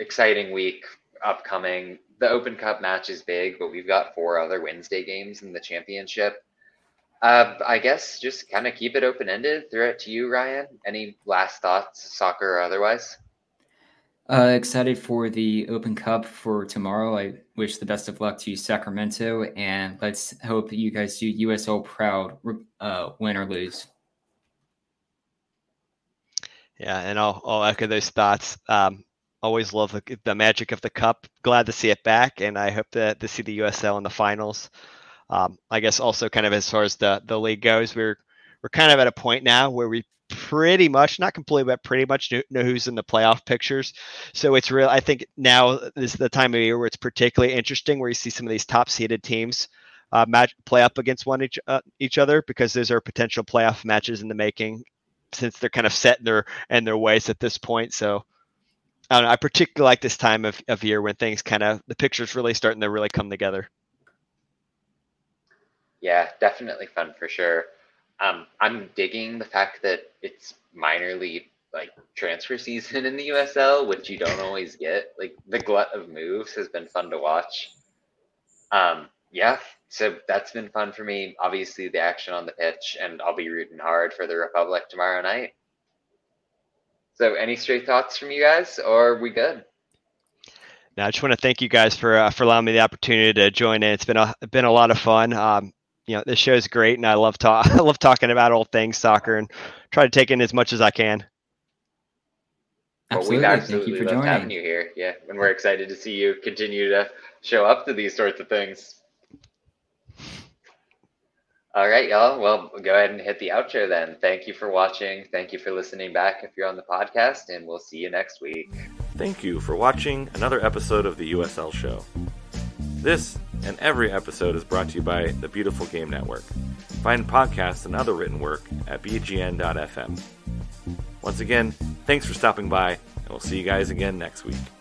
exciting week upcoming. The Open Cup match is big, but we've got four other Wednesday games in the championship. Uh, I guess just kind of keep it open-ended. Throw it to you, Ryan. Any last thoughts, soccer or otherwise? Uh, excited for the Open Cup for tomorrow. I wish the best of luck to Sacramento, and let's hope you guys do U S L proud, uh, win or lose. Yeah, and I'll, I'll echo those thoughts. Um, always love the, the magic of the cup. Glad to see it back, and I hope to, to see the U S L in the finals. Um, I guess also kind of as far as the, the league goes, we're we're kind of at a point now where we pretty much, not completely, but pretty much know who's in the playoff pictures. So it's real. I think now is the time of year where it's particularly interesting, where you see some of these top seeded teams uh, match play up against one each, uh, each other, because those are potential playoff matches in the making, since they're kind of set in their, in their ways at this point. So I don't know, I particularly like this time of, of year when things kind of, the pictures really starting to really come together. Yeah, definitely fun for sure. Um, I'm digging the fact that it's minor league, like, transfer season in the U S L, which you don't always get. Like, the glut of moves has been fun to watch. Um, yeah, so that's been fun for me. Obviously, the action on the pitch, and I'll be rooting hard for the Republic tomorrow night. So, any stray thoughts from you guys, or are we good? No, I just want to thank you guys for uh, for allowing me the opportunity to join in. It's been a been a lot of fun. Um, You know, this show is great, and I love talk. I love talking about all things soccer, and try to take in as much as I can. Absolutely, well, we absolutely thank you for joining. Having you here. Yeah, and we're excited to see you continue to show up to these sorts of things. All right, y'all. Well, go ahead and hit the outro then. Thank you for watching. Thank you for listening back if you're on the podcast, and we'll see you next week. Thank you for watching another episode of the U S L Show. This and every episode is brought to you by the Beautiful Game Network. Find podcasts and other written work at b g n dot f m. Once again, thanks for stopping by, and we'll see you guys again next week.